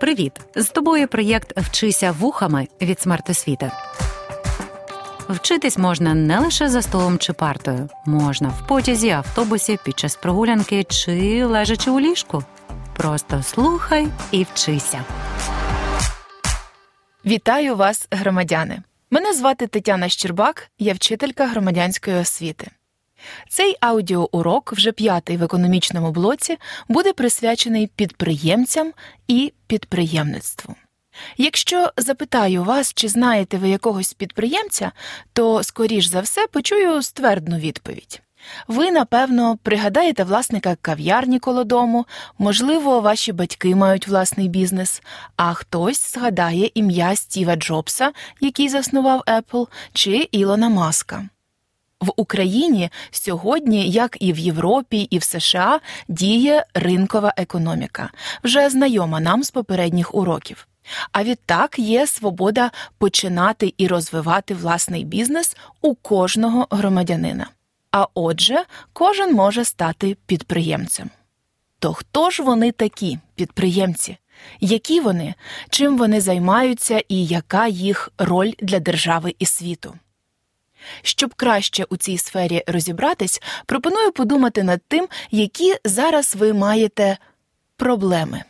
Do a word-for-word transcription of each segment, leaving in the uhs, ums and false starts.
Привіт! З тобою проєкт «Вчися вухами» від Smart Освіти. Вчитись можна не лише за столом чи партою. Можна в потязі, автобусі, під час прогулянки чи лежачи у ліжку. Просто слухай і вчися. Вітаю вас, громадяни! Мене звати Тетяна Щербак, я вчителька громадянської освіти. Цей аудіоурок, вже п'ятий в економічному блоці, буде присвячений підприємцям і підприємництву. Якщо запитаю вас, чи знаєте ви якогось підприємця, то, скоріш за все, почую ствердну відповідь. Ви, напевно, пригадаєте власника кав'ярні коло дому, можливо, ваші батьки мають власний бізнес, а хтось згадає ім'я Стіва Джобса, який заснував Apple, чи Ілона Маска. В Україні сьогодні, як і в Європі, і в США, діє ринкова економіка, вже знайома нам з попередніх уроків. А відтак є свобода починати і розвивати власний бізнес у кожного громадянина. А отже, кожен може стати підприємцем. То хто ж вони такі, підприємці? Які вони? Чим вони займаються і яка їх роль для держави і світу? Щоб краще у цій сфері розібратись, пропоную подумати над тим, які зараз ви маєте проблеми.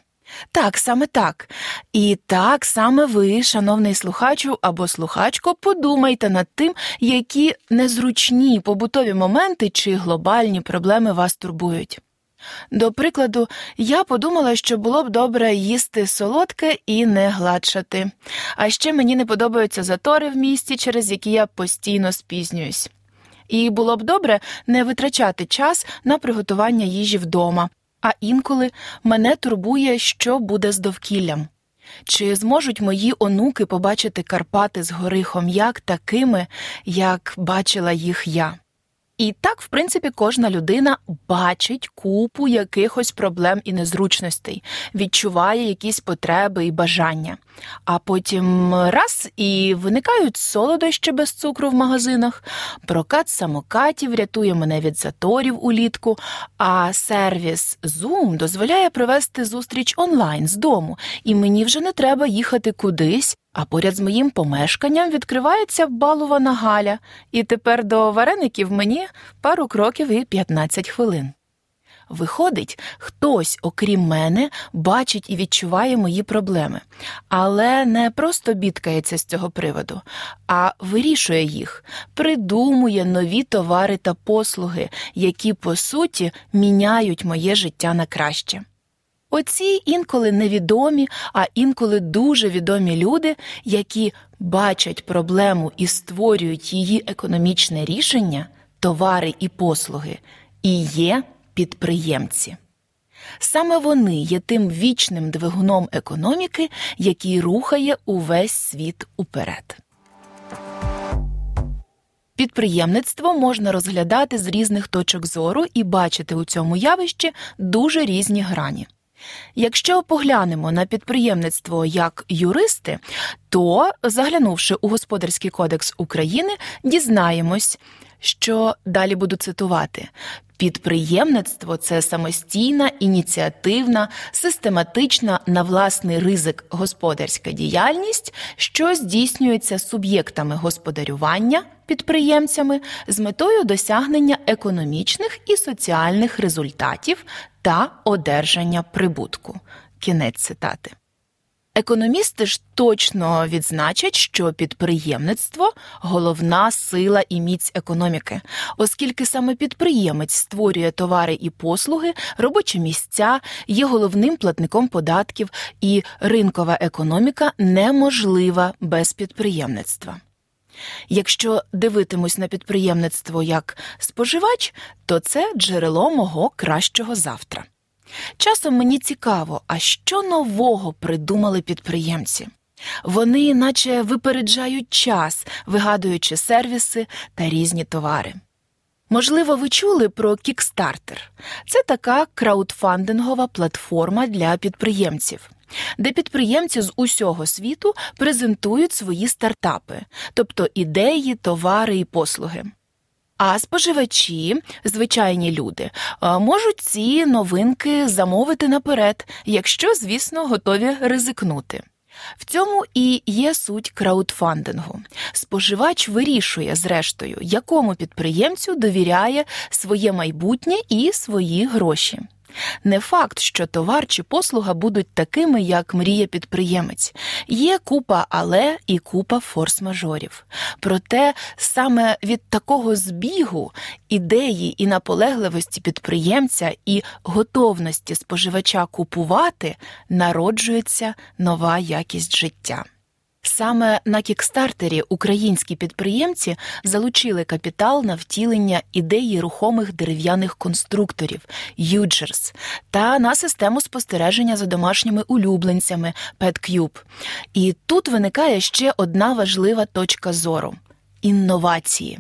Так, саме так. І так, саме ви, шановний слухачу або слухачко, подумайте над тим, які незручні побутові моменти чи глобальні проблеми вас турбують. До прикладу, я подумала, що було б добре їсти солодке і не гладшати. А ще мені не подобаються затори в місті, через які я постійно спізнююсь. І було б добре не витрачати час на приготування їжі вдома. А інколи мене турбує, що буде з довкіллям. Чи зможуть мої онуки побачити Карпати з гори Хом'як такими, як бачила їх я? І так, в принципі, кожна людина бачить купу якихось проблем і незручностей, відчуває якісь потреби і бажання. А потім раз – і виникають солодощі без цукру в магазинах, прокат самокатів рятує мене від заторів улітку, а сервіс Zoom дозволяє провести зустріч онлайн з дому, і мені вже не треба їхати кудись, а поряд з моїм помешканням відкривається балувана Галя, і тепер до вареників мені пару кроків і п'ятнадцять хвилин. Виходить, хтось, окрім мене, бачить і відчуває мої проблеми, але не просто бідкається з цього приводу, а вирішує їх, придумує нові товари та послуги, які, по суті, міняють моє життя на краще. Оці інколи невідомі, а інколи дуже відомі люди, які бачать проблему і створюють її економічне рішення, товари і послуги, і є підприємці. Саме вони є тим вічним двигуном економіки, який рухає увесь світ уперед. Підприємництво можна розглядати з різних точок зору і бачити у цьому явищі дуже різні грані. Якщо поглянемо на підприємництво як юристи, то, заглянувши у Господарський кодекс України, дізнаємось, що, далі буду цитувати, «Підприємництво – це самостійна, ініціативна, систематична на власний ризик господарська діяльність, що здійснюється суб'єктами господарювання, підприємцями, з метою досягнення економічних і соціальних результатів та одержання прибутку». Кінець цитати. Економісти ж точно відзначать, що підприємництво – головна сила і міць економіки, оскільки саме підприємець створює товари і послуги, робочі місця, є головним платником податків, і ринкова економіка неможлива без підприємництва. Якщо дивитимусь на підприємництво як споживач, то це джерело мого кращого завтра. Часом мені цікаво, а що нового придумали підприємці? Вони наче випереджають час, вигадуючи сервіси та різні товари. Можливо, ви чули про Кікстартер. Це така краудфандингова платформа для підприємців, де підприємці з усього світу презентують свої стартапи, тобто ідеї, товари і послуги. А споживачі, звичайні люди, можуть ці новинки замовити наперед, якщо, звісно, готові ризикнути. В цьому і є суть краудфандингу. Споживач вирішує, зрештою, якому підприємцю довіряє своє майбутнє і свої гроші. Не факт, що товар чи послуга будуть такими, як мріє підприємець. Є купа «але» і купа форс-мажорів. Проте саме від такого збігу ідеї і наполегливості підприємця і готовності споживача купувати народжується нова якість життя. Саме на Кікстартері українські підприємці залучили капітал на втілення ідеї рухомих дерев'яних конструкторів «Юджерс» та на систему спостереження за домашніми улюбленцями «Петкюб». І тут виникає ще одна важлива точка зору – інновації.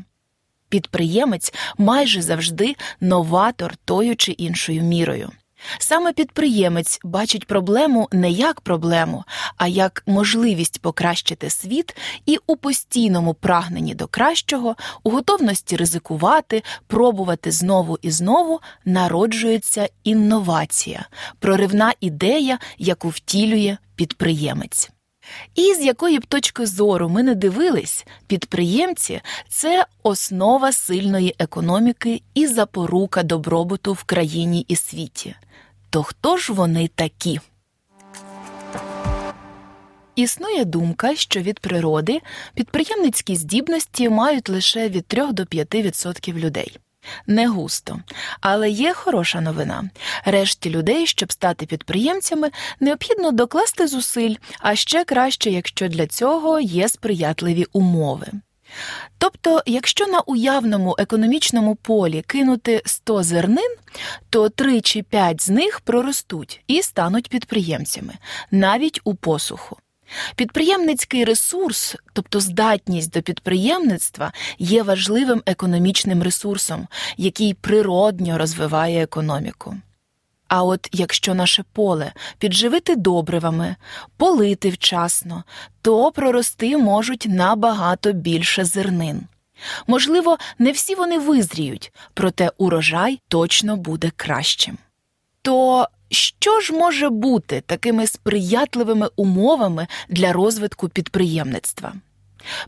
Підприємець майже завжди новатор тою чи іншою мірою. Саме підприємець бачить проблему не як проблему, а як можливість покращити світ і у постійному прагненні до кращого, у готовності ризикувати, пробувати знову і знову народжується інновація, проривна ідея, яку втілює підприємець. І з якої б точки зору ми не дивились, підприємці – це основа сильної економіки і запорука добробуту в країні і світі. То хто ж вони такі? Існує думка, що від природи підприємницькі здібності мають лише від трьох до п'яти відсотків людей. Не густо. Але є хороша новина. Решті людей, щоб стати підприємцями, необхідно докласти зусиль, а ще краще, якщо для цього є сприятливі умови. Тобто, якщо на уявному економічному полі кинути сто зернин, то три чи п'ять з них проростуть і стануть підприємцями, навіть у посуху. Підприємницький ресурс, тобто здатність до підприємництва, є важливим економічним ресурсом, який природньо розвиває економіку. А от якщо наше поле підживити добривами, полити вчасно, то прорости можуть набагато більше зернин. Можливо, не всі вони визріють, проте урожай точно буде кращим. То... Що ж може бути такими сприятливими умовами для розвитку підприємництва?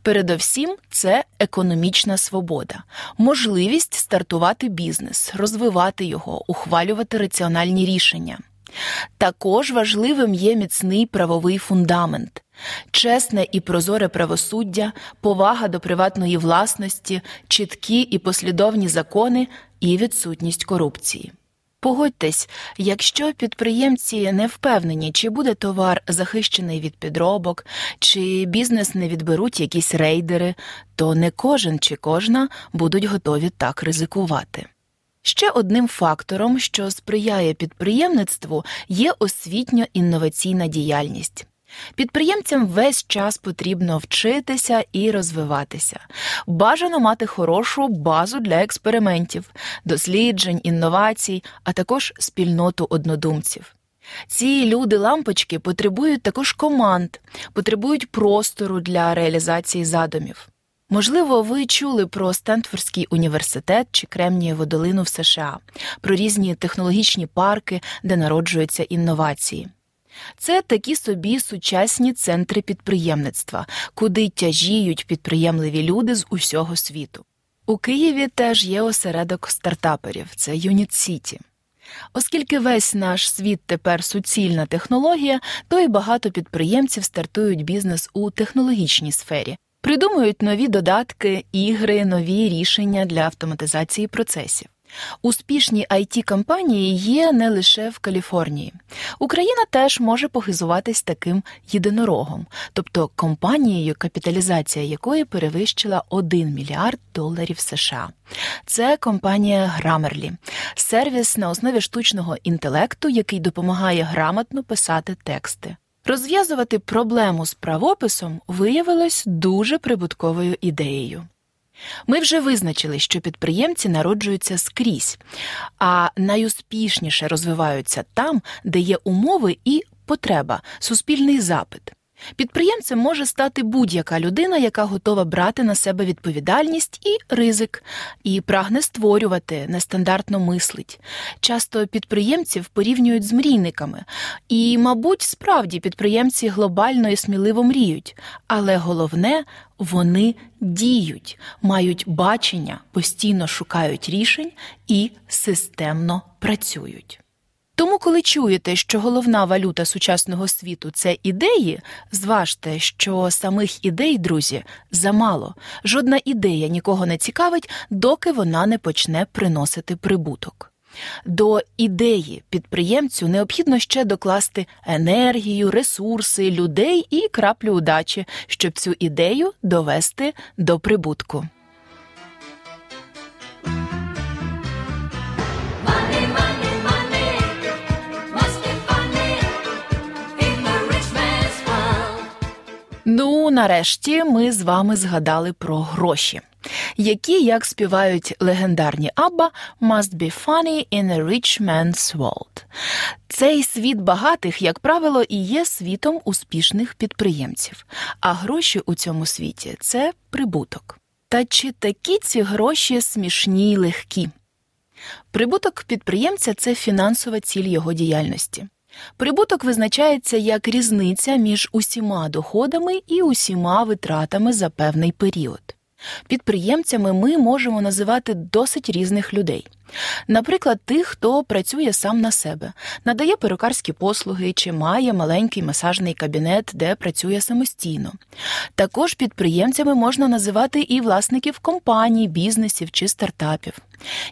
Передовсім це економічна свобода, можливість стартувати бізнес, розвивати його, ухвалювати раціональні рішення. Також важливим є міцний правовий фундамент, чесне і прозоре правосуддя, повага до приватної власності, чіткі і послідовні закони і відсутність корупції. Погодьтесь, якщо підприємці не впевнені, чи буде товар захищений від підробок, чи бізнес не відберуть якісь рейдери, то не кожен чи кожна будуть готові так ризикувати. Ще одним фактором, що сприяє підприємництву, є освітньо-інноваційна діяльність. Підприємцям весь час потрібно вчитися і розвиватися. Бажано мати хорошу базу для експериментів, досліджень, інновацій, а також спільноту однодумців. Ці люди-лампочки потребують також команд, потребують простору для реалізації задумів. Можливо, ви чули про Стенфордський університет чи Кремнієву долину в США, про різні технологічні парки, де народжуються інновації. Це такі собі сучасні центри підприємництва, куди тяжіють підприємливі люди з усього світу. У Києві теж є осередок стартаперів – це Unit City. Оскільки весь наш світ тепер суцільна технологія, то і багато підприємців стартують бізнес у технологічній сфері. Придумують нові додатки, ігри, нові рішення для автоматизації процесів. Успішні ай ті-компанії є не лише в Каліфорнії. Україна теж може похизуватись таким єдинорогом, тобто компанією, капіталізація якої перевищила один мільярд доларів США. Це компанія Grammarly – сервіс на основі штучного інтелекту, який допомагає грамотно писати тексти. Розв'язувати проблему з правописом виявилось дуже прибутковою ідеєю. Ми вже визначили, що підприємці народжуються скрізь, а найуспішніше розвиваються там, де є умови і потреба, суспільний запит. Підприємцем може стати будь-яка людина, яка готова брати на себе відповідальність і ризик, і прагне створювати, нестандартно мислить. Часто підприємців порівнюють з мрійниками. І, мабуть, справді підприємці глобально і сміливо мріють. Але головне – вони діють, мають бачення, постійно шукають рішень і системно працюють. Тому, коли чуєте, що головна валюта сучасного світу – це ідеї, зважте, що самих ідей, друзі, замало. Жодна ідея нікого не цікавить, доки вона не почне приносити прибуток. До ідеї підприємцю необхідно ще докласти енергію, ресурси, людей і краплю удачі, щоб цю ідею довести до прибутку. Ну, нарешті ми з вами згадали про гроші, які, як співають легендарні ABBA, «must be funny in a rich man's world». Цей світ багатих, як правило, і є світом успішних підприємців. А гроші у цьому світі – це прибуток. Та чи такі ці гроші смішні й легкі? Прибуток підприємця – це фінансова ціль його діяльності. Прибуток визначається як різниця між усіма доходами і усіма витратами за певний період. Підприємцями ми можемо називати досить різних людей. Наприклад, тих, хто працює сам на себе, надає перукарські послуги чи має маленький масажний кабінет, де працює самостійно. Також підприємцями можна називати і власників компаній, бізнесів чи стартапів.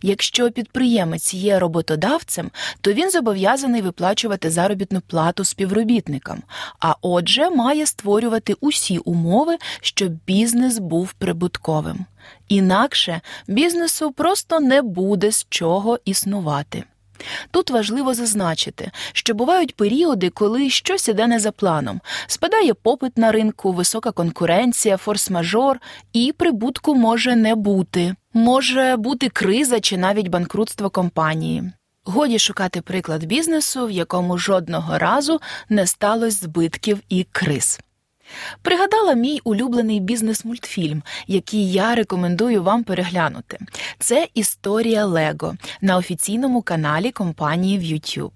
Якщо підприємець є роботодавцем, то він зобов'язаний виплачувати заробітну плату співробітникам, а отже має створювати усі умови, щоб бізнес був прибутковим. Інакше бізнесу просто не буде з чого існувати. Тут важливо зазначити, що бувають періоди, коли щось іде не за планом. Спадає попит на ринку, висока конкуренція, форс-мажор, і прибутку може не бути. Може бути криза чи навіть банкрутство компанії. Годі шукати приклад бізнесу, в якому жодного разу не сталося збитків і криз. Пригадала мій улюблений бізнес-мультфільм, який я рекомендую вам переглянути. Це «Історія Лего» на офіційному каналі компанії в YouTube.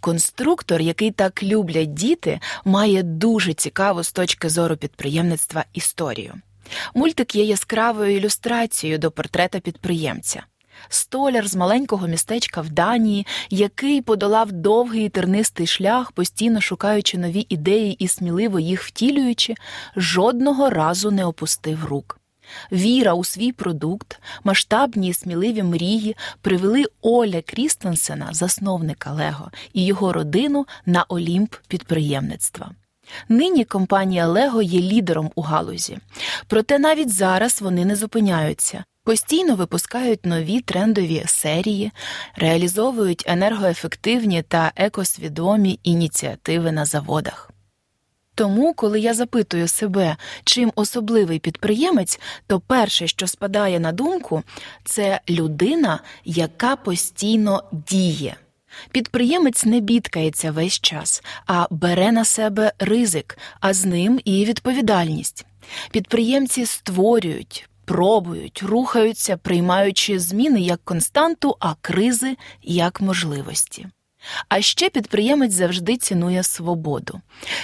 Конструктор, який так люблять діти, має дуже цікаву з точки зору підприємництва історію. Мультик є яскравою ілюстрацією до портрета підприємця. Столяр з маленького містечка в Данії, який подолав довгий і тернистий шлях, постійно шукаючи нові ідеї і сміливо їх втілюючи, жодного разу не опустив рук. Віра у свій продукт, масштабні і сміливі мрії привели Оле Крістенсена, засновника Лего, і його родину на Олімп підприємництва. Нині компанія Лего є лідером у галузі. Проте навіть зараз вони не зупиняються. Постійно випускають нові трендові серії, реалізовують енергоефективні та екосвідомі ініціативи на заводах. Тому, коли я запитую себе, чим особливий підприємець, то перше, що спадає на думку, це людина, яка постійно діє. Підприємець не бідкається весь час, а бере на себе ризик, а з ним і відповідальність. Підприємці створюють, пробують, рухаються, приймаючи зміни як константу, а кризи – як можливості. А ще підприємець завжди цінує свободу,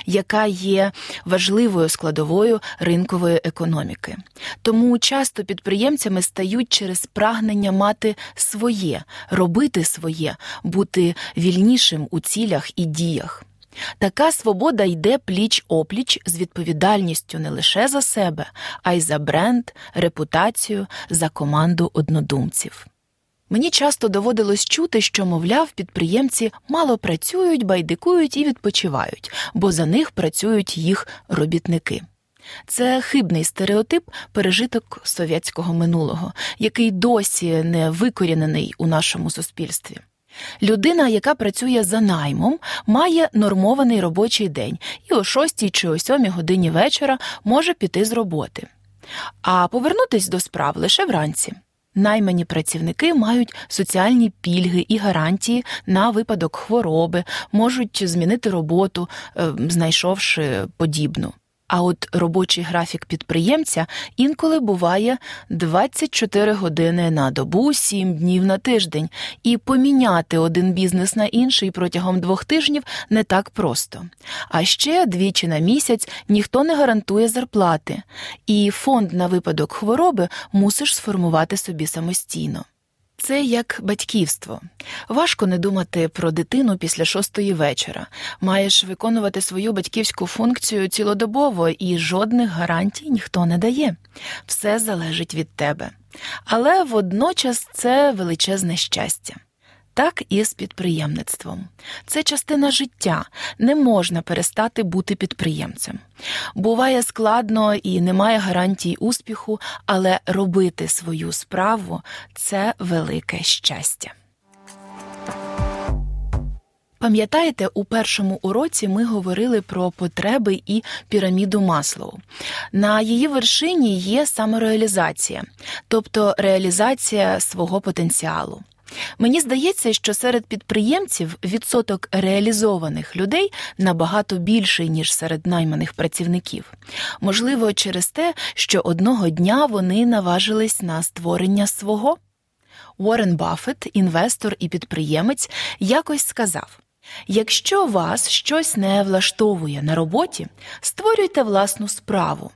яка є важливою складовою ринкової економіки. Тому часто підприємцями стають через прагнення мати своє, робити своє, бути вільнішим у цілях і діях. Така свобода йде пліч-опліч з відповідальністю не лише за себе, а й за бренд, репутацію, за команду однодумців. Мені часто доводилось чути, що, мовляв, підприємці мало працюють, байдикують і відпочивають, бо за них працюють їх робітники. Це хибний стереотип, пережиток совєтського минулого, який досі не викорінений у нашому суспільстві. Людина, яка працює за наймом, має нормований робочий день і о шостій чи о сьомій годині вечора може піти з роботи, а повернутись до справ лише вранці. Наймані працівники мають соціальні пільги і гарантії на випадок хвороби, можуть змінити роботу, знайшовши подібну. А от робочий графік підприємця інколи буває двадцять чотири години на добу, сім днів на тиждень, і поміняти один бізнес на інший протягом двох тижнів не так просто. А ще двічі на місяць ніхто не гарантує зарплати, і фонд на випадок хвороби мусиш сформувати собі самостійно. Це як батьківство. Важко не думати про дитину після шостої вечора. Маєш виконувати свою батьківську функцію цілодобово, і жодних гарантій ніхто не дає. Все залежить від тебе. Але водночас це величезне щастя. Так і з підприємництвом. Це частина життя. Не можна перестати бути підприємцем. Буває складно і немає гарантій успіху, але робити свою справу – це велике щастя. Пам'ятаєте, у першому уроці ми говорили про потреби і піраміду Маслоу. На її вершині є самореалізація, тобто реалізація свого потенціалу. Мені здається, що серед підприємців відсоток реалізованих людей набагато більший, ніж серед найманих працівників. Можливо, через те, що одного дня вони наважились на створення свого. Уоррен Баффет, інвестор і підприємець, якось сказав: «Якщо вас щось не влаштовує на роботі, створюйте власну справу.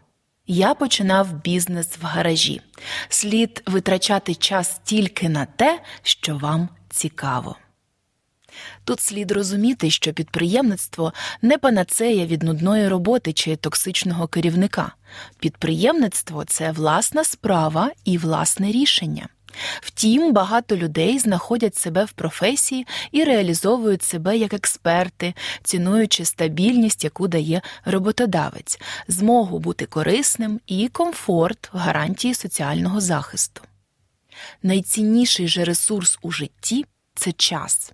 Я починав бізнес в гаражі. Слід витрачати час тільки на те, що вам цікаво». Тут слід розуміти, що підприємництво – не панацея від нудної роботи чи токсичного керівника. Підприємництво – це власна справа і власне рішення. Втім, багато людей знаходять себе в професії і реалізовують себе як експерти, цінуючи стабільність, яку дає роботодавець, змогу бути корисним і комфорт в гарантії соціального захисту. Найцінніший же ресурс у житті – це час.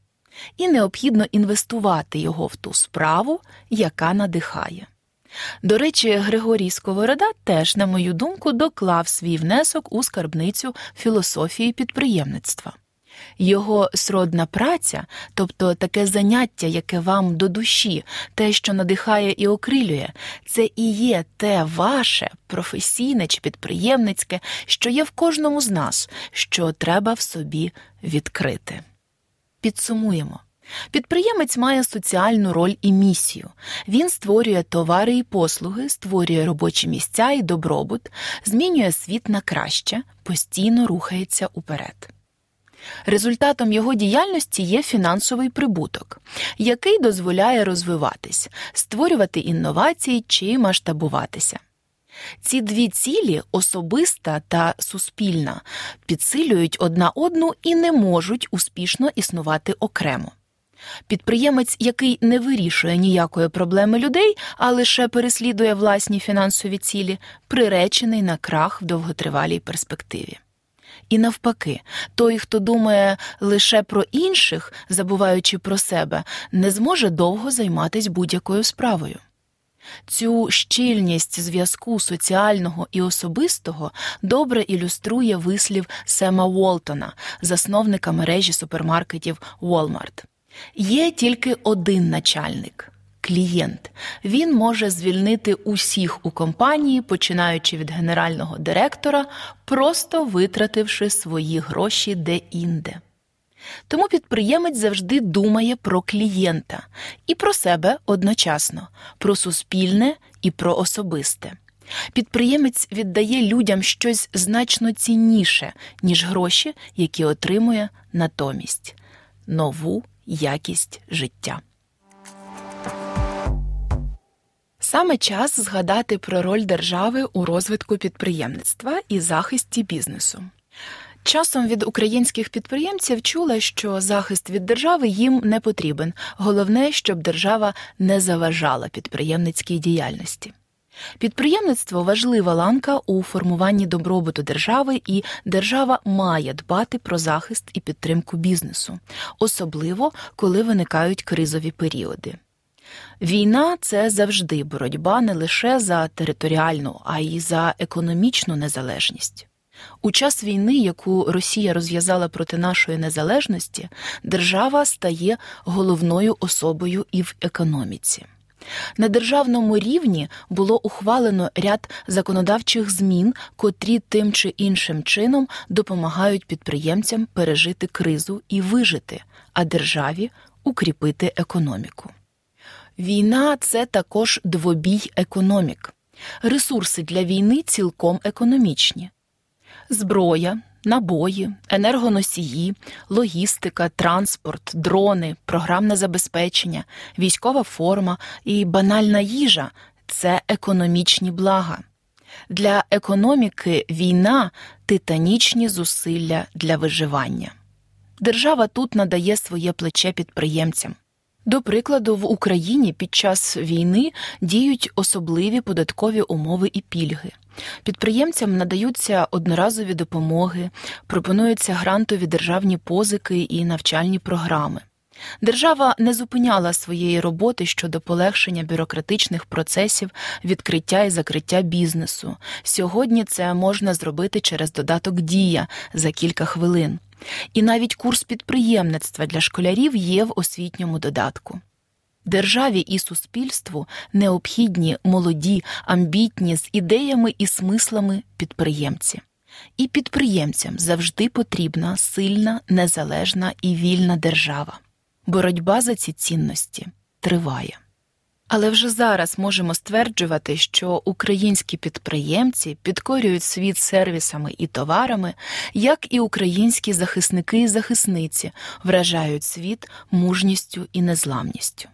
І необхідно інвестувати його в ту справу, яка надихає. До речі, Григорій Сковорода теж, на мою думку, доклав свій внесок у скарбницю філософії підприємництва. Його сродна праця, тобто таке заняття, яке вам до душі, те, що надихає і окрилює, це і є те ваше, професійне чи підприємницьке, що є в кожному з нас, що треба в собі відкрити. Підсумуємо. Підприємець має соціальну роль і місію. Він створює товари і послуги, створює робочі місця і добробут, змінює світ на краще, постійно рухається уперед. Результатом його діяльності є фінансовий прибуток, який дозволяє розвиватись, створювати інновації чи масштабуватися. Ці дві цілі, особиста та суспільна, підсилюють одна одну і не можуть успішно існувати окремо. Підприємець, який не вирішує ніякої проблеми людей, а лише переслідує власні фінансові цілі, приречений на крах в довготривалій перспективі. І навпаки, той, хто думає лише про інших, забуваючи про себе, не зможе довго займатися будь-якою справою. Цю щільність зв'язку соціального і особистого добре ілюструє вислів Сема Волтона, засновника мережі супермаркетів Walmart. Є тільки один начальник – клієнт. Він може звільнити усіх у компанії, починаючи від генерального директора, просто витративши свої гроші де-інде. Тому підприємець завжди думає про клієнта і про себе одночасно, про суспільне і про особисте. Підприємець віддає людям щось значно цінніше, ніж гроші, які отримує натомість – нову якість життя. Саме час згадати про роль держави у розвитку підприємництва і захисті бізнесу. Часом від українських підприємців чула, що захист від держави їм не потрібен. Головне, щоб держава не заважала підприємницькій діяльності. Підприємництво – важлива ланка у формуванні добробуту держави, і держава має дбати про захист і підтримку бізнесу, особливо, коли виникають кризові періоди. Війна – це завжди боротьба не лише за територіальну, а й за економічну незалежність. У час війни, яку Росія розв'язала проти нашої незалежності, держава стає головною особою і в економіці. На державному рівні було ухвалено ряд законодавчих змін, котрі тим чи іншим чином допомагають підприємцям пережити кризу і вижити, а державі – укріпити економіку. Війна – це також двобій економік. Ресурси для війни цілком економічні. Зброя, набої, енергоносії, логістика, транспорт, дрони, програмне забезпечення, військова форма і банальна їжа – це економічні блага. Для економіки війна – титанічні зусилля для виживання. Держава тут надає своє плече підприємцям. До прикладу, в Україні під час війни діють особливі податкові умови і пільги. Підприємцям надаються одноразові допомоги, пропонуються грантові державні позики і навчальні програми. Держава не зупиняла своєї роботи щодо полегшення бюрократичних процесів, відкриття і закриття бізнесу. Сьогодні це можна зробити через додаток «Дія» за кілька хвилин. І навіть курс підприємництва для школярів є в освітньому додатку. Державі і суспільству необхідні молоді, амбітні, з ідеями і смислами підприємці. І підприємцям завжди потрібна сильна, незалежна і вільна держава. Боротьба за ці цінності триває. Але вже зараз можемо стверджувати, що українські підприємці підкорюють світ сервісами і товарами, як і українські захисники і захисниці вражають світ мужністю і незламністю.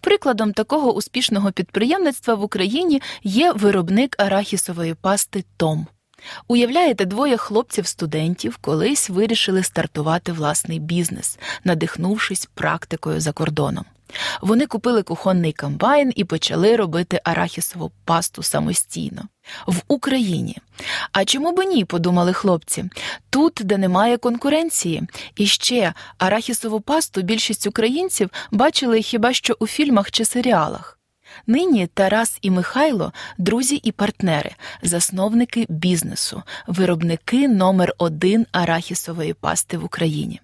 Прикладом такого успішного підприємництва в Україні є виробник арахісової пасти «Том». Уявляєте, двоє хлопців-студентів колись вирішили стартувати власний бізнес, надихнувшись практикою за кордоном. Вони купили кухонний комбайн і почали робити арахісову пасту самостійно. В Україні. А чому б ні, подумали хлопці. Тут, де немає конкуренції. І ще, арахісову пасту більшість українців бачили хіба що у фільмах чи серіалах. Нині Тарас і Михайло – друзі і партнери, засновники бізнесу, виробники номер один арахісової пасти в Україні.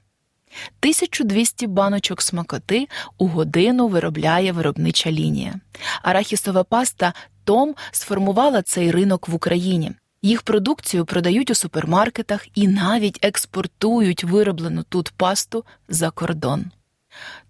тисяча двісті баночок смакоти у годину виробляє виробнича лінія. Арахісова паста «Том» сформувала цей ринок в Україні. Їх продукцію продають у супермаркетах і навіть експортують вироблену тут пасту за кордон.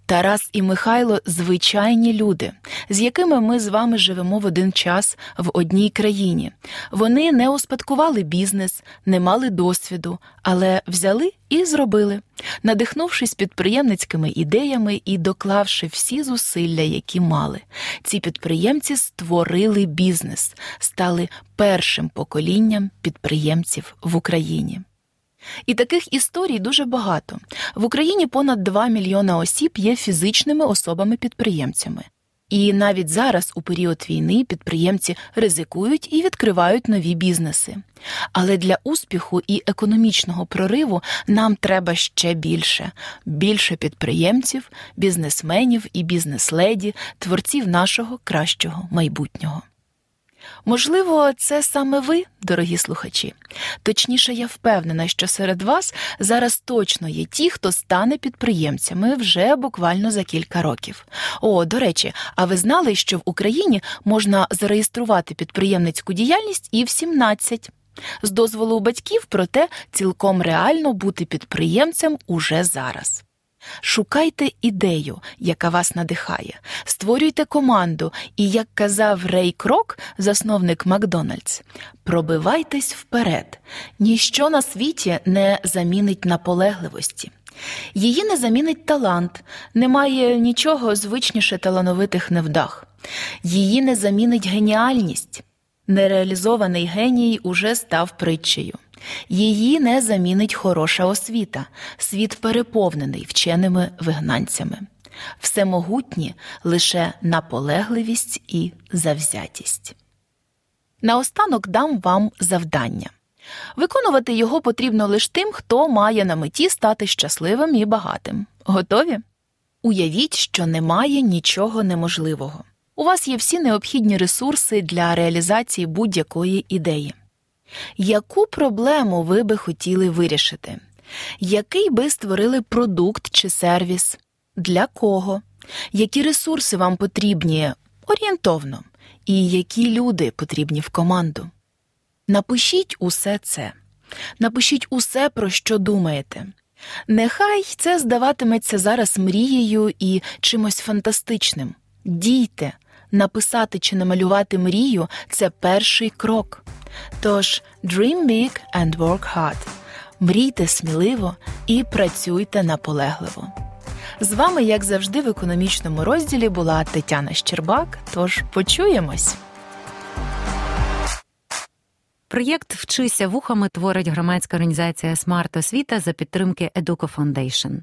Тарас і Михайло – звичайні люди, з якими ми з вами живемо в один час в одній країні. Вони не успадкували бізнес, не мали досвіду, але взяли і зробили, надихнувшись підприємницькими ідеями і доклавши всі зусилля, які мали. Ці підприємці створили бізнес, стали першим поколінням підприємців в Україні. І таких історій дуже багато. В Україні понад два мільйона осіб є фізичними особами-підприємцями. І навіть зараз, у період війни, підприємці ризикують і відкривають нові бізнеси. Але для успіху і економічного прориву нам треба ще більше. Більше підприємців, бізнесменів і бізнес-леді, творців нашого кращого майбутнього. Можливо, це саме ви, дорогі слухачі. Точніше, я впевнена, що серед вас зараз точно є ті, хто стане підприємцями вже буквально за кілька років. О, до речі, а ви знали, що в Україні можна зареєструвати підприємницьку діяльність і в сімнадцять? З дозволу батьків, проте цілком реально бути підприємцем уже зараз. Шукайте ідею, яка вас надихає, створюйте команду і, як казав Рей Крок, засновник Макдональдс, пробивайтесь вперед. Ніщо на світі не замінить наполегливості. Її не замінить талант, немає нічого звичніше талановитих невдах. Її не замінить геніальність. Нереалізований геній уже став притчею. Її не замінить хороша освіта, світ переповнений вченими вигнанцями. Всемогутні лише наполегливість і завзятість. Наостанок дам вам завдання. Виконувати його потрібно лише тим, хто має на меті стати щасливим і багатим. Готові? Уявіть, що немає нічого неможливого. У вас є всі необхідні ресурси для реалізації будь-якої ідеї. Яку проблему ви би хотіли вирішити? Який би створили продукт чи сервіс? Для кого? Які ресурси вам потрібні орієнтовно? І які люди потрібні в команду? Напишіть усе це. Напишіть усе, про що думаєте. Нехай це здаватиметься зараз мрією і чимось фантастичним. Дійте. Написати чи намалювати мрію – це перший крок. Тож, dream big and work hard. Мрійте сміливо і працюйте наполегливо. З вами, як завжди, в економічному розділі була Тетяна Щербак, тож почуємось! Проєкт «Вчися вухами» творить громадська організація Smart Освіти за підтримки EDUCO Foundation.